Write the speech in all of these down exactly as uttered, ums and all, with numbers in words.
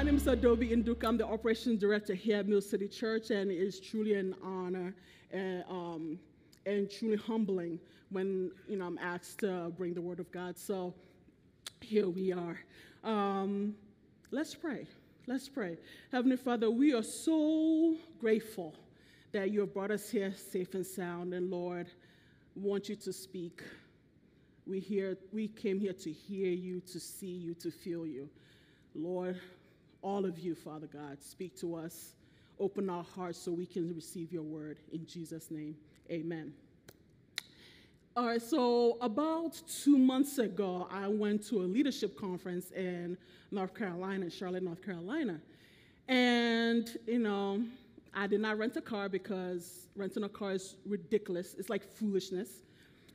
My name is Adobe Induka. I'm the operations director here at Mill City Church, and it's truly an honor and, um, and truly humbling when you know I'm asked to bring the Word of God. So here we are. Um, let's pray. Let's pray. Heavenly Father, we are so grateful that you have brought us here safe and sound. And Lord, we want you to speak. We here. We came here to hear you, to see you, to feel you, Lord. All of you, Father God, speak to us. Open our hearts so we can receive your word. In Jesus' name, amen. All right, so about two months ago, I went to a leadership conference in North Carolina, Charlotte, North Carolina. And, you know, I did not rent a car because renting a car is ridiculous. It's like foolishness.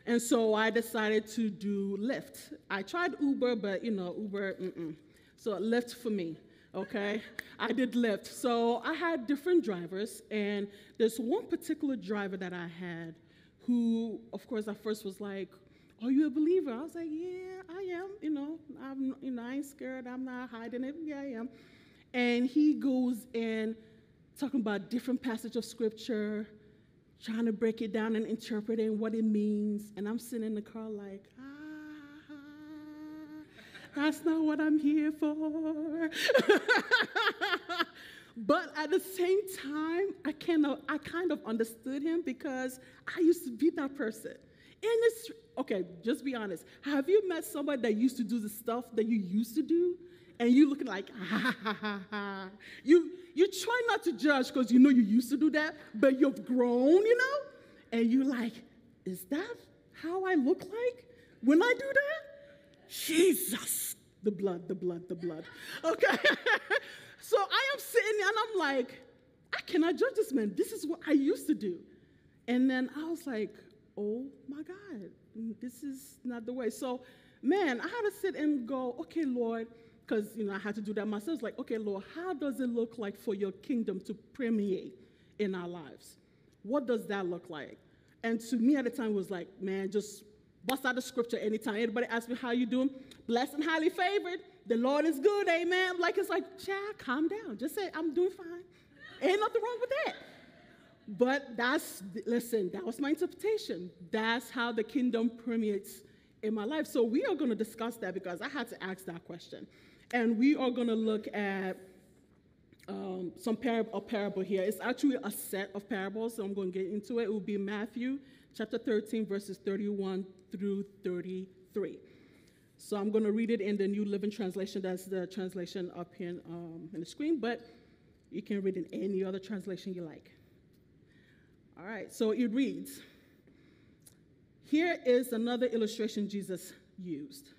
And so I decided to do Lyft. I tried Uber, but, you know, Uber, mm-mm. So Lyft for me. Okay, I did Lyft. So I had different drivers, and there's one particular driver that I had who, of course, at first was like, "Are you a believer?" I was like, "Yeah, I am. You know, I'm, you know, I ain't scared. I'm not hiding it. Yeah, I am." And he goes in talking about different passages of scripture, trying to break it down and interpreting what it means. And I'm sitting in the car like, ah. That's not what I'm here for. But at the same time, I, can, I kind of understood him because I used to be that person. And it's, okay, just be honest. Have you met somebody that used to do the stuff that you used to do? And you looking like, ha, ha, ha, ha. You, you try not to judge because you know you used to do that, but you've grown, you know? And you're like, is that how I look like when I do that? Jesus, the blood, the blood, the blood. Okay. So I am sitting there and I'm like, I cannot judge this man. This is what I used to do. And then I was like, oh my God, this is not the way. So, man, I had to sit and go, okay, Lord, because, you know, I had to do that myself. Like, okay, Lord, how does it look like for your kingdom to permeate in our lives? What does that look like? And to me at the time, it was like, man, just bust out the scripture anytime. Anybody asks me how you doing? Blessed and highly favored. The Lord is good, amen. Like it's like, child, calm down. Just say, I'm doing fine. Ain't nothing wrong with that. But that's, listen, that was my interpretation. That's how the kingdom permeates in my life. So we are going to discuss that because I had to ask that question. And we are going to look at um, some par- a parable here. It's actually a set of parables, so I'm going to get into it. It will be Matthew chapter thirteen, verses thirty-one through thirty-three. So I'm going to read it in the New Living Translation. That's the translation up here um, on the screen, but you can read in any other translation you like. All right, so it reads, here is another illustration Jesus used.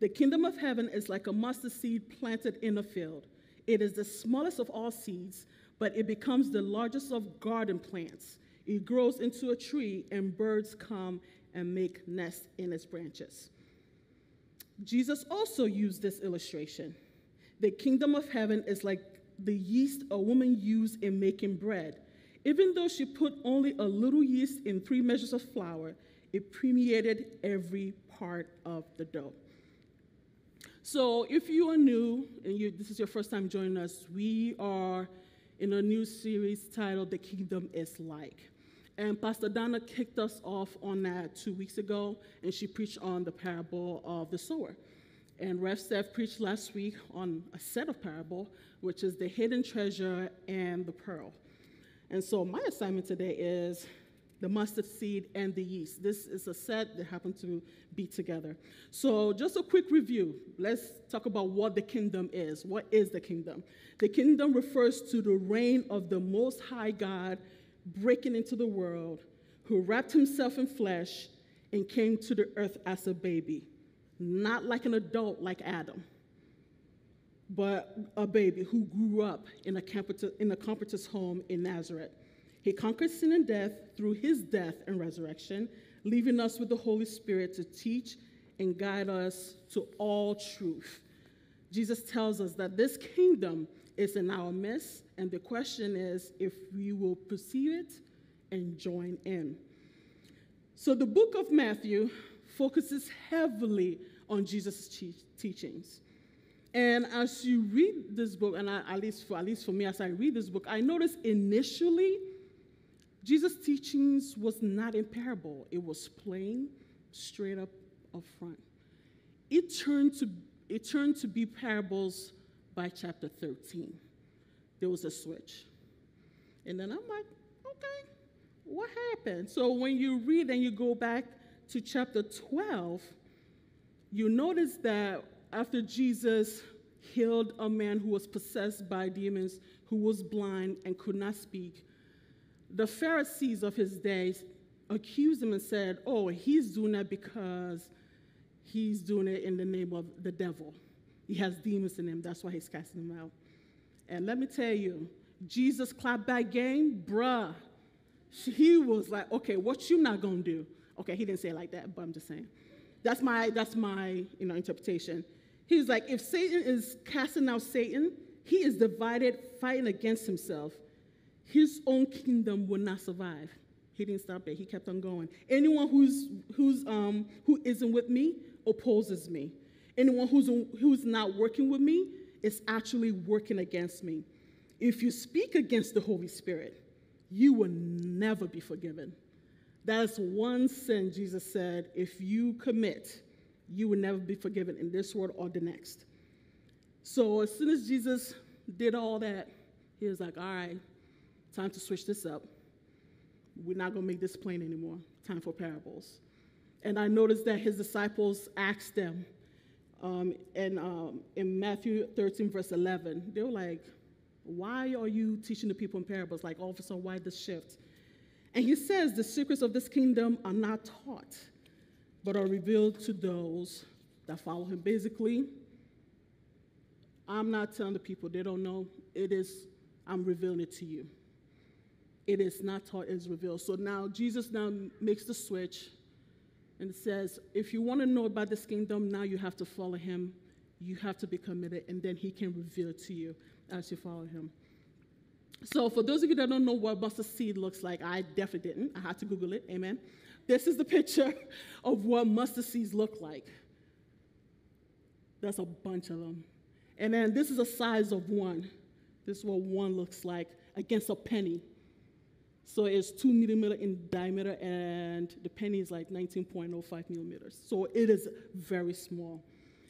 The kingdom of heaven is like a mustard seed planted in a field. It is the smallest of all seeds, but it becomes the largest of garden plants. It grows into a tree, and birds come and make nests in its branches. Jesus also used this illustration. The kingdom of heaven is like the yeast a woman used in making bread. Even though she put only a little yeast in three measures of flour, it permeated every part of the dough. So if you are new, and you, this is your first time joining us, we are in a new series titled The Kingdom is Like. And Pastor Donna kicked us off on that two weeks ago, and she preached on the parable of the sower. And Rev Steph preached last week on a set of parable, which is the hidden treasure and the pearl. And so my assignment today is the mustard seed and the yeast. This is a set that happened to be together. So just a quick review. Let's talk about what the kingdom is. What is the kingdom? The kingdom refers to the reign of the Most High God, breaking into the world, who wrapped himself in flesh and came to the earth as a baby, not like an adult like Adam, but a baby who grew up in a carpenter's, in a carpenter's home in Nazareth. He conquered sin and death through his death and resurrection, leaving us with the Holy Spirit to teach and guide us to all truth. Jesus tells us that this kingdom is in our midst, and the question is if we will perceive it and join in. So the book of Matthew focuses heavily on Jesus' teachings. And as you read this book, and I, at least for, at least for me, as I read this book, I noticed initially Jesus' teachings was not in parable. It was plain, straight up up front. It turned to it turned to be parables by chapter thirteen. There was a switch. And then I'm like, okay, what happened? So when you read and you go back to chapter twelve, you notice that after Jesus healed a man who was possessed by demons, who was blind and could not speak, the Pharisees of his day accused him and said, oh, he's doing that because he's doing it in the name of the devil. He has demons in him. That's why he's casting them out. And let me tell you, Jesus clapped back game, bruh. He was like, okay, what you not going to do? Okay, he didn't say it like that, but I'm just saying. That's my, that's my you know, interpretation. He was like, if Satan is casting out Satan, he is divided, fighting against himself. His own kingdom will not survive. He didn't stop there. He kept on going. Anyone who's, who's, um, who isn't with me opposes me. Anyone who's, who's not working with me is actually working against me. If you speak against the Holy Spirit, you will never be forgiven. That's one sin, Jesus said, if you commit, you will never be forgiven in this world or the next. So as soon as Jesus did all that, he was like, all right, time to switch this up. We're not going to make this plain anymore. Time for parables. And I noticed that his disciples asked them, um, and um, in Matthew thirteen, verse eleven, they were like, why are you teaching the people in parables? Like, all of a sudden, why this shift? And he says, the secrets of this kingdom are not taught, but are revealed to those that follow him. Basically, I'm not telling the people they don't know. It is, I'm revealing it to you. It is not taught, it is revealed. So now Jesus now makes the switch and says, if you want to know about this kingdom, now you have to follow him. You have to be committed, and then he can reveal it to you as you follow him. So for those of you that don't know what mustard seed looks like, I definitely didn't. I had to Google it. Amen. This is the picture of what mustard seeds look like. That's a bunch of them. And then this is a size of one. This is what one looks like against a penny. So it's two millimeter in diameter, and the penny is like nineteen point zero five millimeters. So it is very small.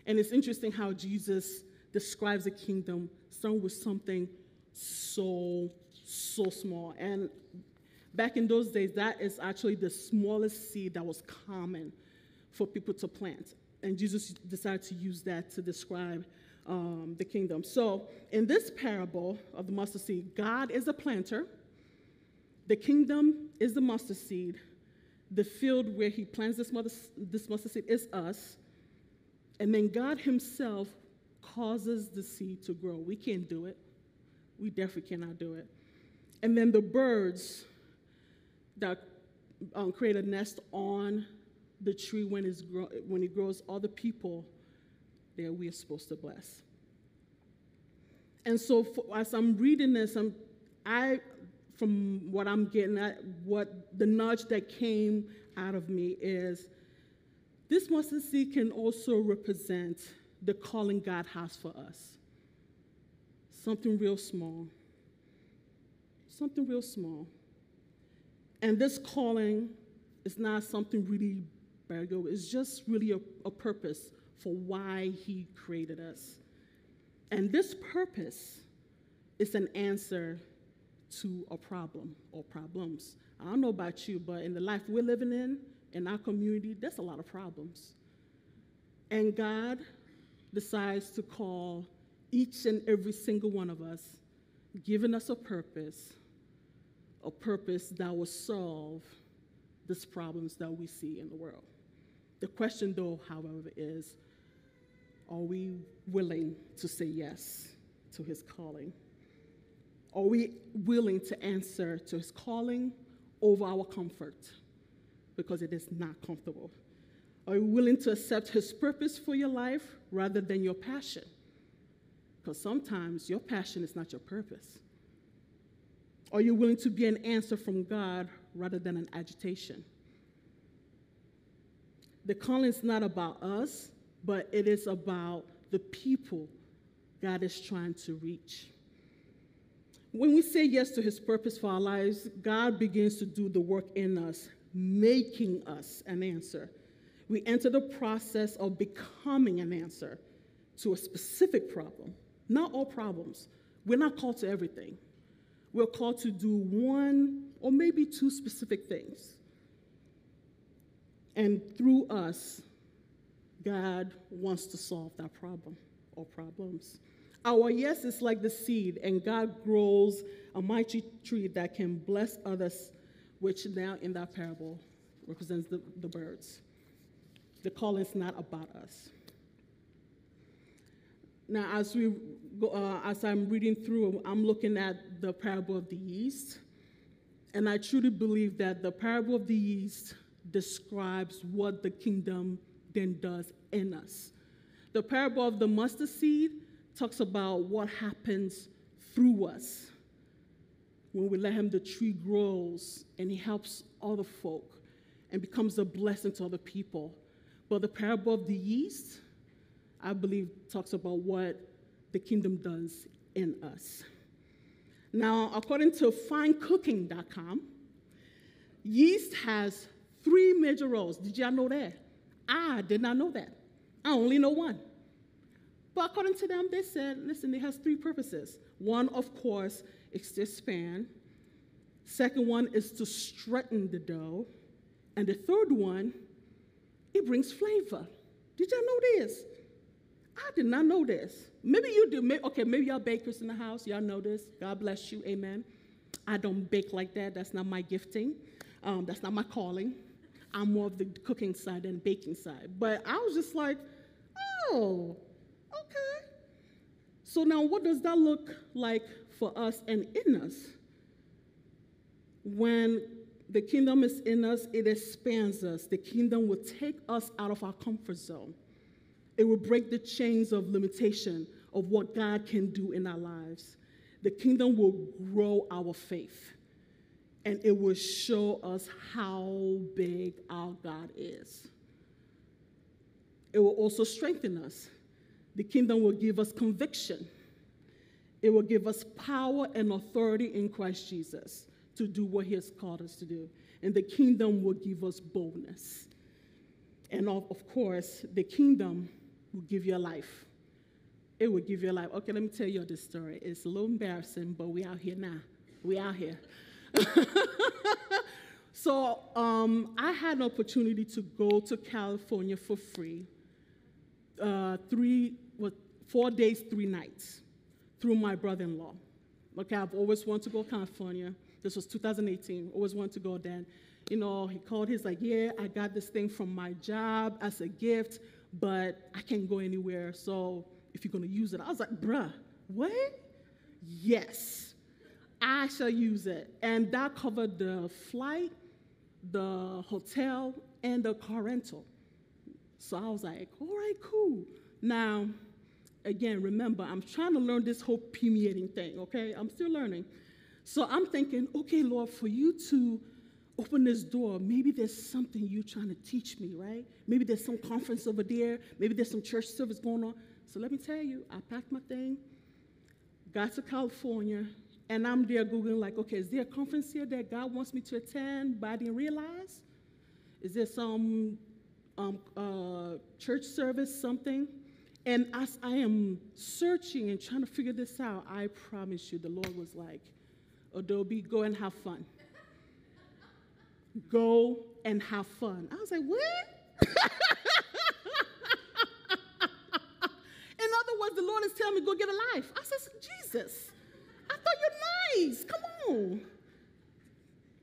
And it's interesting how Jesus describes a kingdom starting with something so, so small. And back in those days, that is actually the smallest seed that was common for people to plant. And Jesus decided to use that to describe um, the kingdom. So in this parable of the mustard seed, God is a planter. The kingdom is the mustard seed. The field where he plants this, mother, this mustard seed is us. And then God himself causes the seed to grow. We can't do it. We definitely cannot do it. And then the birds that um, create a nest on the tree when, it's grow- when it grows, all the people that we are supposed to bless. And so for, as I'm reading this, I'm, I, from what I'm getting at, what the nudge that came out of me is this mustard seed can also represent the calling God has for us. Something real small, something real small. And this calling is not something really big. It's just really a, a purpose for why he created us. And this purpose is an answer to a problem or problems. I don't know about you, but in the life we're living in, in our community, there's a lot of problems. And God decides to call each and every single one of us, giving us a purpose, a purpose that will solve these problems that we see in the world. The question, though, however, is, are we willing to say yes to his calling? Are we willing to answer to his calling over our comfort? Because it is not comfortable. Are you willing to accept his purpose for your life rather than your passion? Because sometimes your passion is not your purpose. Are you willing to be an answer from God rather than an agitation? The calling is not about us, but it is about the people God is trying to reach. When we say yes to his purpose for our lives, God begins to do the work in us, making us an answer. We enter the process of becoming an answer to a specific problem. Not all problems. We're not called to everything. We're called to do one or maybe two specific things. And through us, God wants to solve that problem or problems. Our yes is like the seed, and God grows a mighty tree that can bless others, which now in that parable represents the, the birds. The call is not about us. Now, as we go, uh, as I'm reading through, I'm looking at the parable of the yeast, and I truly believe that the parable of the yeast describes what the kingdom then does in us. The parable of the mustard seed talks about what happens through us. When we let him, the tree grows, and he helps other folk and becomes a blessing to other people. But the parable of the yeast, I believe, talks about what the kingdom does in us. Now, according to fine cooking dot com, yeast has three major roles. Did y'all know that? I did not know that. I only know one. But according to them, they said, listen, it has three purposes. One, of course, is to expand. Second one is to strengthen the dough. And the third one, it brings flavor. Did y'all know this? I did not know this. Maybe you do. Maybe, okay, maybe y'all bakers in the house. Y'all know this. God bless you. Amen. I don't bake like that. That's not my gifting. Um, that's not my calling. I'm more of the cooking side than baking side. But I was just like, oh, okay. So now what does that look like for us and in us? When the kingdom is in us, it expands us. The kingdom will take us out of our comfort zone. It will break the chains of limitation of what God can do in our lives. The kingdom will grow our faith. And it will show us how big our God is. It will also strengthen us. The kingdom will give us conviction. It will give us power and authority in Christ Jesus to do what he has called us to do. And the kingdom will give us boldness. And of, of course, the kingdom will give you a life. It will give you a life. Okay, let me tell you this story. It's a little embarrassing, but we out here now. We out here. So um, I had an opportunity to go to California for free, uh, three, what, four days, three nights, through my brother-in-law. Okay, I've always wanted to go to California. This was two thousand eighteen. Always wanted to go then. You know, he called. He's like, yeah, I got this thing from my job as a gift, but I can't go anywhere. So if you're going to use it. I was like, bruh, what? Yes. I shall use it. And that covered the flight, the hotel, and the car rental. So I was like, all right, cool. Now, again, remember, I'm trying to learn this whole permeating thing, okay? I'm still learning. So I'm thinking, okay, Lord, for you to open this door, maybe there's something you're trying to teach me, right? Maybe there's some conference over there. Maybe there's some church service going on. So let me tell you, I packed my thing, got to California, and I'm there Googling, like, okay, is there a conference here that God wants me to attend, but I didn't realize? Is there some um, uh, church service, something? And as I am searching and trying to figure this out, I promise you, the Lord was like, Adobe, go and have fun. Go and have fun. I was like, what? In other words, the Lord is telling me, go get a life. I said, Jesus. I thought you're nice. Come on.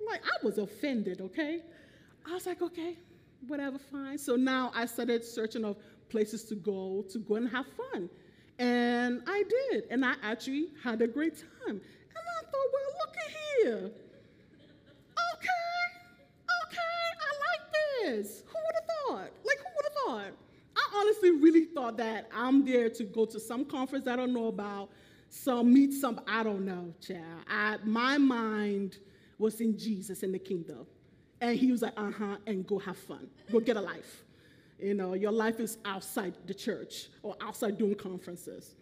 Like, I was offended, okay? I was like, okay, whatever, fine. So now I started searching of places to go, to go and have fun. And I did. And I actually had a great time. And I thought, well, look at here. Okay, okay, I like this. Who would have thought? Like, who would have thought? I honestly really thought that I'm there to go to some conference I don't know about. So meet some, I don't know, child. I, my mind was in Jesus and the kingdom. And he was like, uh-huh, and go have fun. Go get a life. You know, your life is outside the church or outside doing conferences.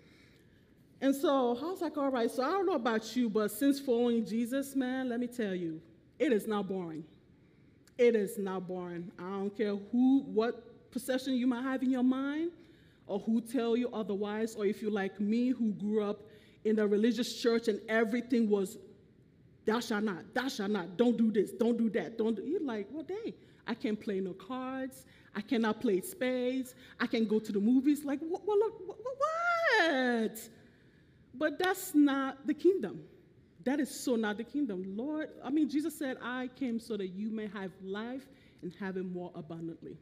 And so I was like, all right, so I don't know about you, but since following Jesus, man, let me tell you, it is not boring. It is not boring. I don't care who, what perception you might have in your mind or who tell you otherwise, or if you're like me who grew up in a religious church and everything was, thou shalt not, thou shalt not, don't do this, don't do that, don't do, you're like, well, dang, I can't play no cards, I cannot play spades, I can't go to the movies, like, well, look, what? But that's not the kingdom. That is so not the kingdom. Lord, I mean, Jesus said, I came so that you may have life and have it more abundantly.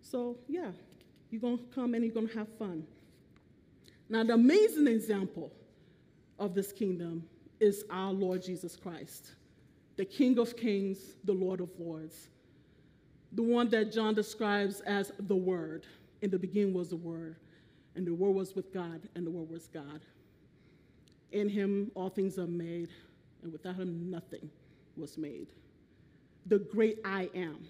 So, yeah, you're going to come and you're going to have fun. Now, the amazing example of this kingdom is our Lord Jesus Christ, the King of Kings, the Lord of Lords, the one that John describes as the Word. In the beginning was the Word, and the Word was with God, and the Word was God. In him, all things are made, and without him, nothing was made. The great I am.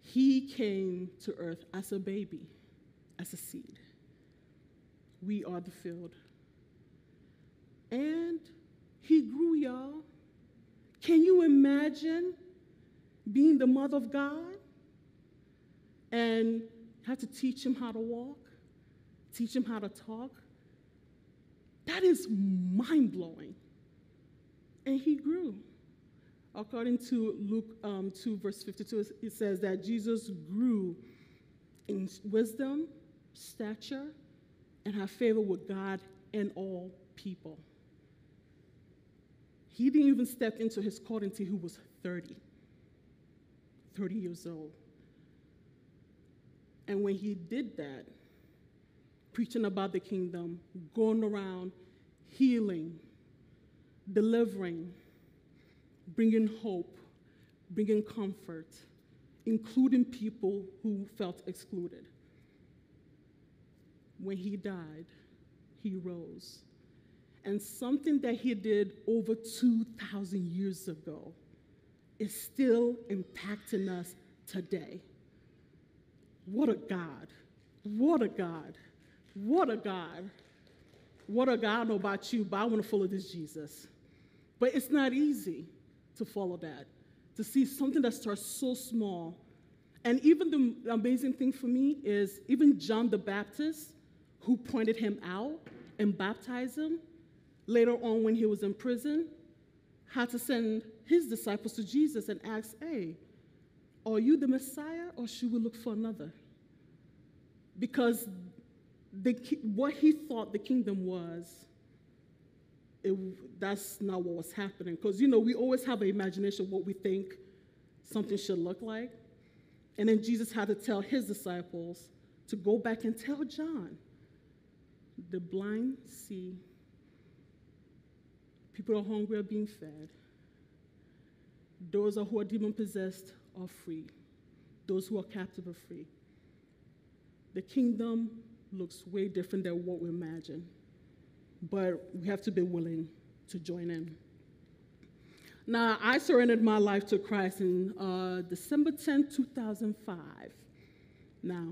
He came to earth as a baby, as a seed. We are the field. And he grew, y'all. Can you imagine being the mother of God and have to teach him how to walk, teach him how to talk? That is mind-blowing. And he grew. According to Luke um, two, verse fifty-two, it says that Jesus grew in wisdom, stature, and had favor with God and all people. He didn't even step into his calling until he was thirty, thirty years old. And when he did that, preaching about the kingdom, going around, healing, delivering, bringing hope, bringing comfort, including people who felt excluded. When he died, he rose. And something that he did over two thousand years ago is still impacting us today. What a God. What a God. What a God. What a God. I don't know about you, but I want to follow this Jesus. But it's not easy to follow that, to see something that starts so small. And even the amazing thing for me is even John the Baptist, who pointed him out and baptized him, later on when he was in prison, had to send his disciples to Jesus and ask, hey, are you the Messiah or should we look for another? Because The, what he thought the kingdom was, it, that's not what was happening. Because, you know, we always have an imagination of what we think something should look like. And then Jesus had to tell his disciples to go back and tell John, the blind see, people are hungry are being fed, those who are demon-possessed are free, those who are captive are free. The kingdom looks way different than what we imagine, but we have to be willing to join in. Now, I surrendered my life to Christ in uh, December tenth, two thousand five. Now,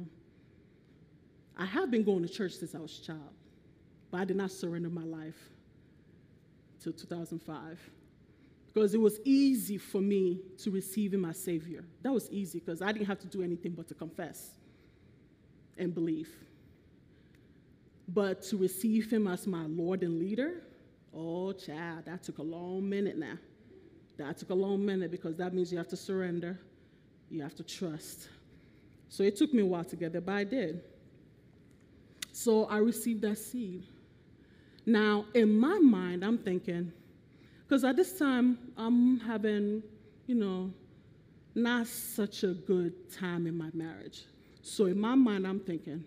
I have been going to church since I was a child, but I did not surrender my life till two thousand five because it was easy for me to receive my Savior. That was easy because I didn't have to do anything but to confess and believe. But to receive him as my Lord and leader, oh, child, that took a long minute now. That took a long minute because that means you have to surrender. You have to trust. So it took me a while to get there, but I did. So I received that seed. Now, in my mind, I'm thinking, because at this time, I'm having, you know, not such a good time in my marriage. So in my mind, I'm thinking,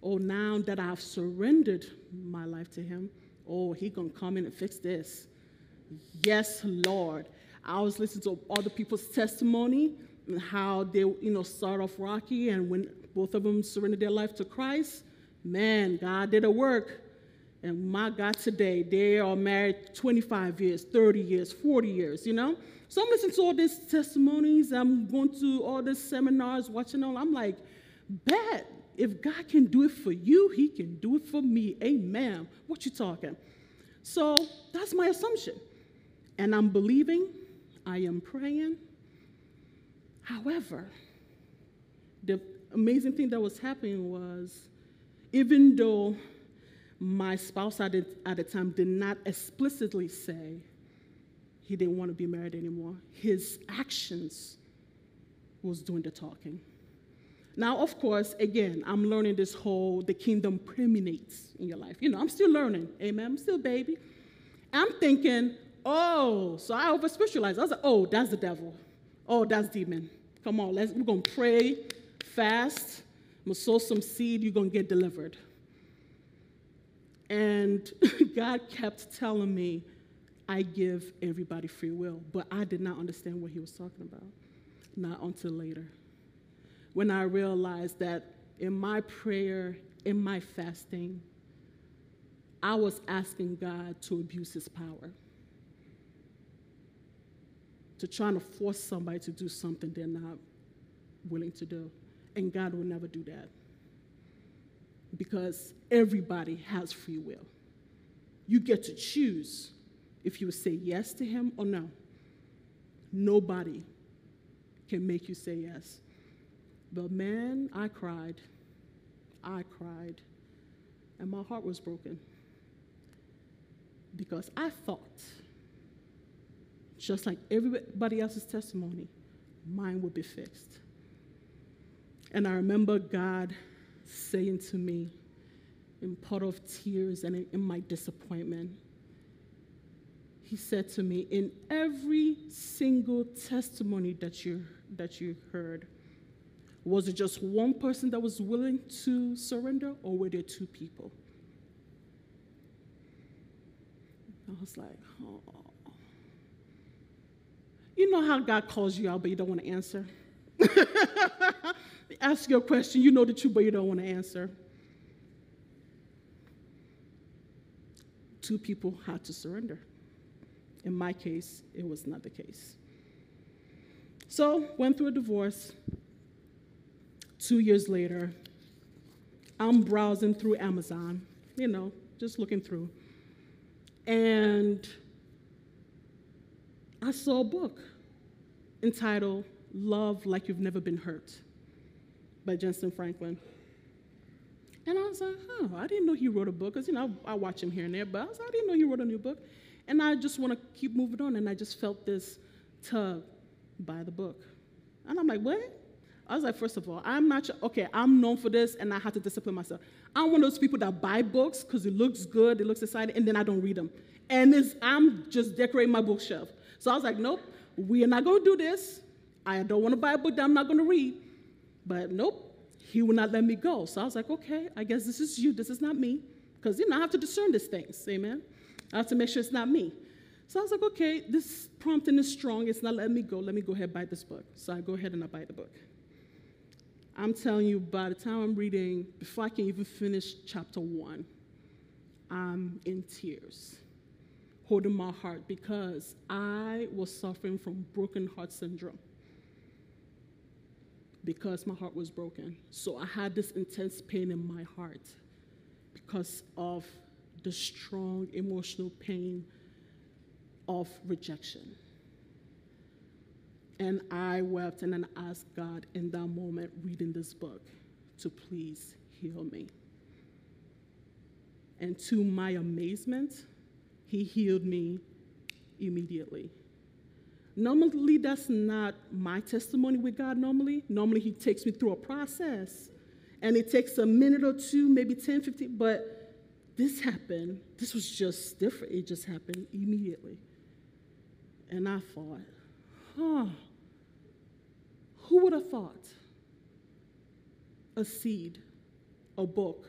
oh, now that I've surrendered my life to him, oh, he gonna come in and fix this. Yes, Lord. I was listening to other people's testimony and how they, you know, start off rocky, and when both of them surrendered their life to Christ, man, God did a work. And my God, today, they are married twenty-five years, thirty years, forty years, you know? So I'm listening to all these testimonies. I'm going to all these seminars, watching all. I'm like, bet. If God can do it for you, he can do it for me. Amen. What you talking? So that's my assumption. And I'm believing. I am praying. However, the amazing thing that was happening was, even though my spouse at the, at the time did not explicitly say he didn't want to be married anymore, his actions was doing the talking. Now, of course, again, I'm learning this whole, the kingdom permeates in your life. You know, I'm still learning. Amen. I'm still a baby. I'm thinking, oh, so I over-spiritualized. I was like, oh, that's the devil. Oh, that's demon. Come on, let's, we're going to pray, fast. I'm going to sow some seed. You're going to get delivered. And God kept telling me, I give everybody free will. But I did not understand what he was talking about, not until later, when I realized that in my prayer, in my fasting, I was asking God to abuse his power, to trying to force somebody to do something they're not willing to do. And God will never do that, because everybody has free will. You get to choose if you say yes to him or no. Nobody can make you say yes. But man, I cried. I cried. And my heart was broken, because I thought, just like everybody else's testimony, mine would be fixed. And I remember God saying to me, in part of tears and in my disappointment, he said to me, in every single testimony that you, that you heard, was it just one person that was willing to surrender, or were there two people? I was like, oh. You know how God calls you out, but you don't want to answer? They ask you a question, you know the truth, but you don't want to answer. Two people had to surrender. In my case, it was not the case. So, went through a divorce. Two years later, I'm browsing through Amazon, you know, just looking through. And I saw a book entitled Love Like You've Never Been Hurt by Jensen Franklin. And I was like, huh, I didn't know he wrote a book, because, you know, I, I watch him here and there, but I was like, I didn't know he wrote a new book. And I just want to keep moving on, and I just felt this tug by the book. And I'm like, what? I was like, first of all, I'm not sure. Okay, I'm known for this, and I have to discipline myself. I'm one of those people that buy books because it looks good, it looks exciting, and then I don't read them. And it's, I'm just decorating my bookshelf. So I was like, nope, we are not going to do this. I don't want to buy a book that I'm not going to read. But nope, he will not let me go. So I was like, okay, I guess this is you. This is not me. Because, you know, I have to discern these things. Amen? I have to make sure it's not me. So I was like, okay, this prompting is strong. It's not letting me go. Let me go ahead and buy this book. So I go ahead and I buy the book. I'm telling you, by the time I'm reading, before I can even finish chapter one, I'm in tears, holding my heart, because I was suffering from broken heart syndrome, because my heart was broken. So I had this intense pain in my heart because of the strong emotional pain of rejection. And I wept, and then asked God in that moment, reading this book, to please heal me. And to my amazement, he healed me immediately. Normally, that's not my testimony with God normally. Normally, he takes me through a process, and it takes a minute or two, maybe ten, fifteen, but this happened. This was just different. It just happened immediately. And I thought, huh, who would have thought a seed, a book,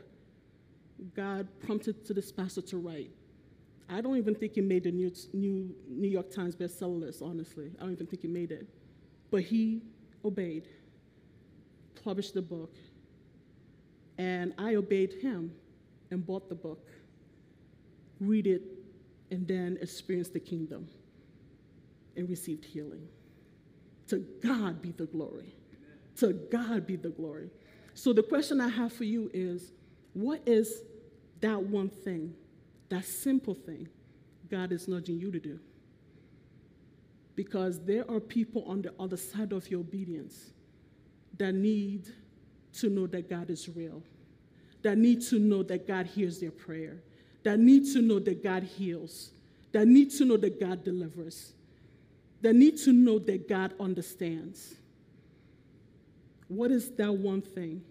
God prompted to this pastor to write? I don't even think he made the New, New, New York Times bestseller list, honestly. I don't even think he made it. But he obeyed, published the book, and I obeyed him and bought the book, read it, and then experienced the kingdom and received healing. To God be the glory. To God be the glory. So the question I have for you is, what is that one thing, that simple thing God is nudging you to do? Because there are people on the other side of your obedience that need to know that God is real, that need to know that God hears their prayer, that need to know that God heals, that need to know that God delivers, that need to know that God understands. What is that one thing?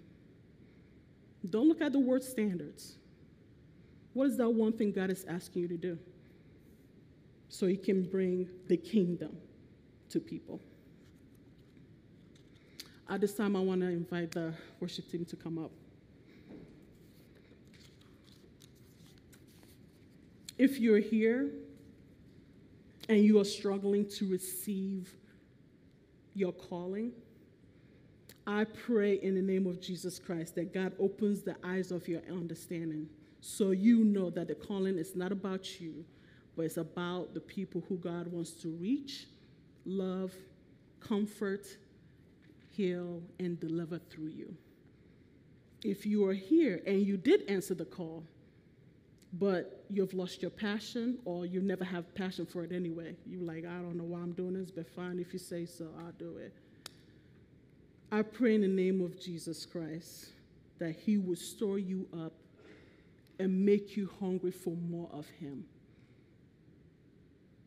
Don't look at the word standards. What is that one thing God is asking you to do so he can bring the kingdom to people? At this time, I want to invite the worship team to come up. If you're here and you are struggling to receive your calling, I pray in the name of Jesus Christ that God opens the eyes of your understanding so you know that the calling is not about you, but it's about the people who God wants to reach, love, comfort, heal, and deliver through you. If you are here and you did answer the call, but you've lost your passion, or you never have passion for it anyway. You're like, I don't know why I'm doing this, but fine, if you say so, I'll do it. I pray in the name of Jesus Christ that he will store you up and make you hungry for more of him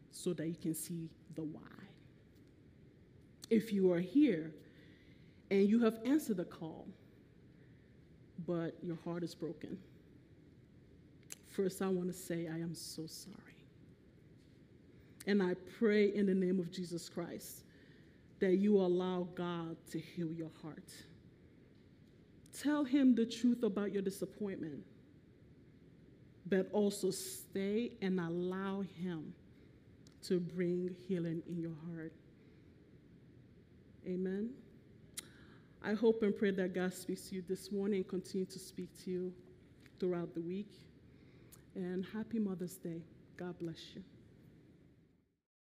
so that you can see the why. If you are here and you have answered the call, but your heart is broken, first, I want to say I am so sorry. And I pray in the name of Jesus Christ that you allow God to heal your heart. Tell him the truth about your disappointment, but also stay and allow him to bring healing in your heart. Amen. I hope and pray that God speaks to you this morning and continue to speak to you throughout the week. And happy Mother's Day. God bless you.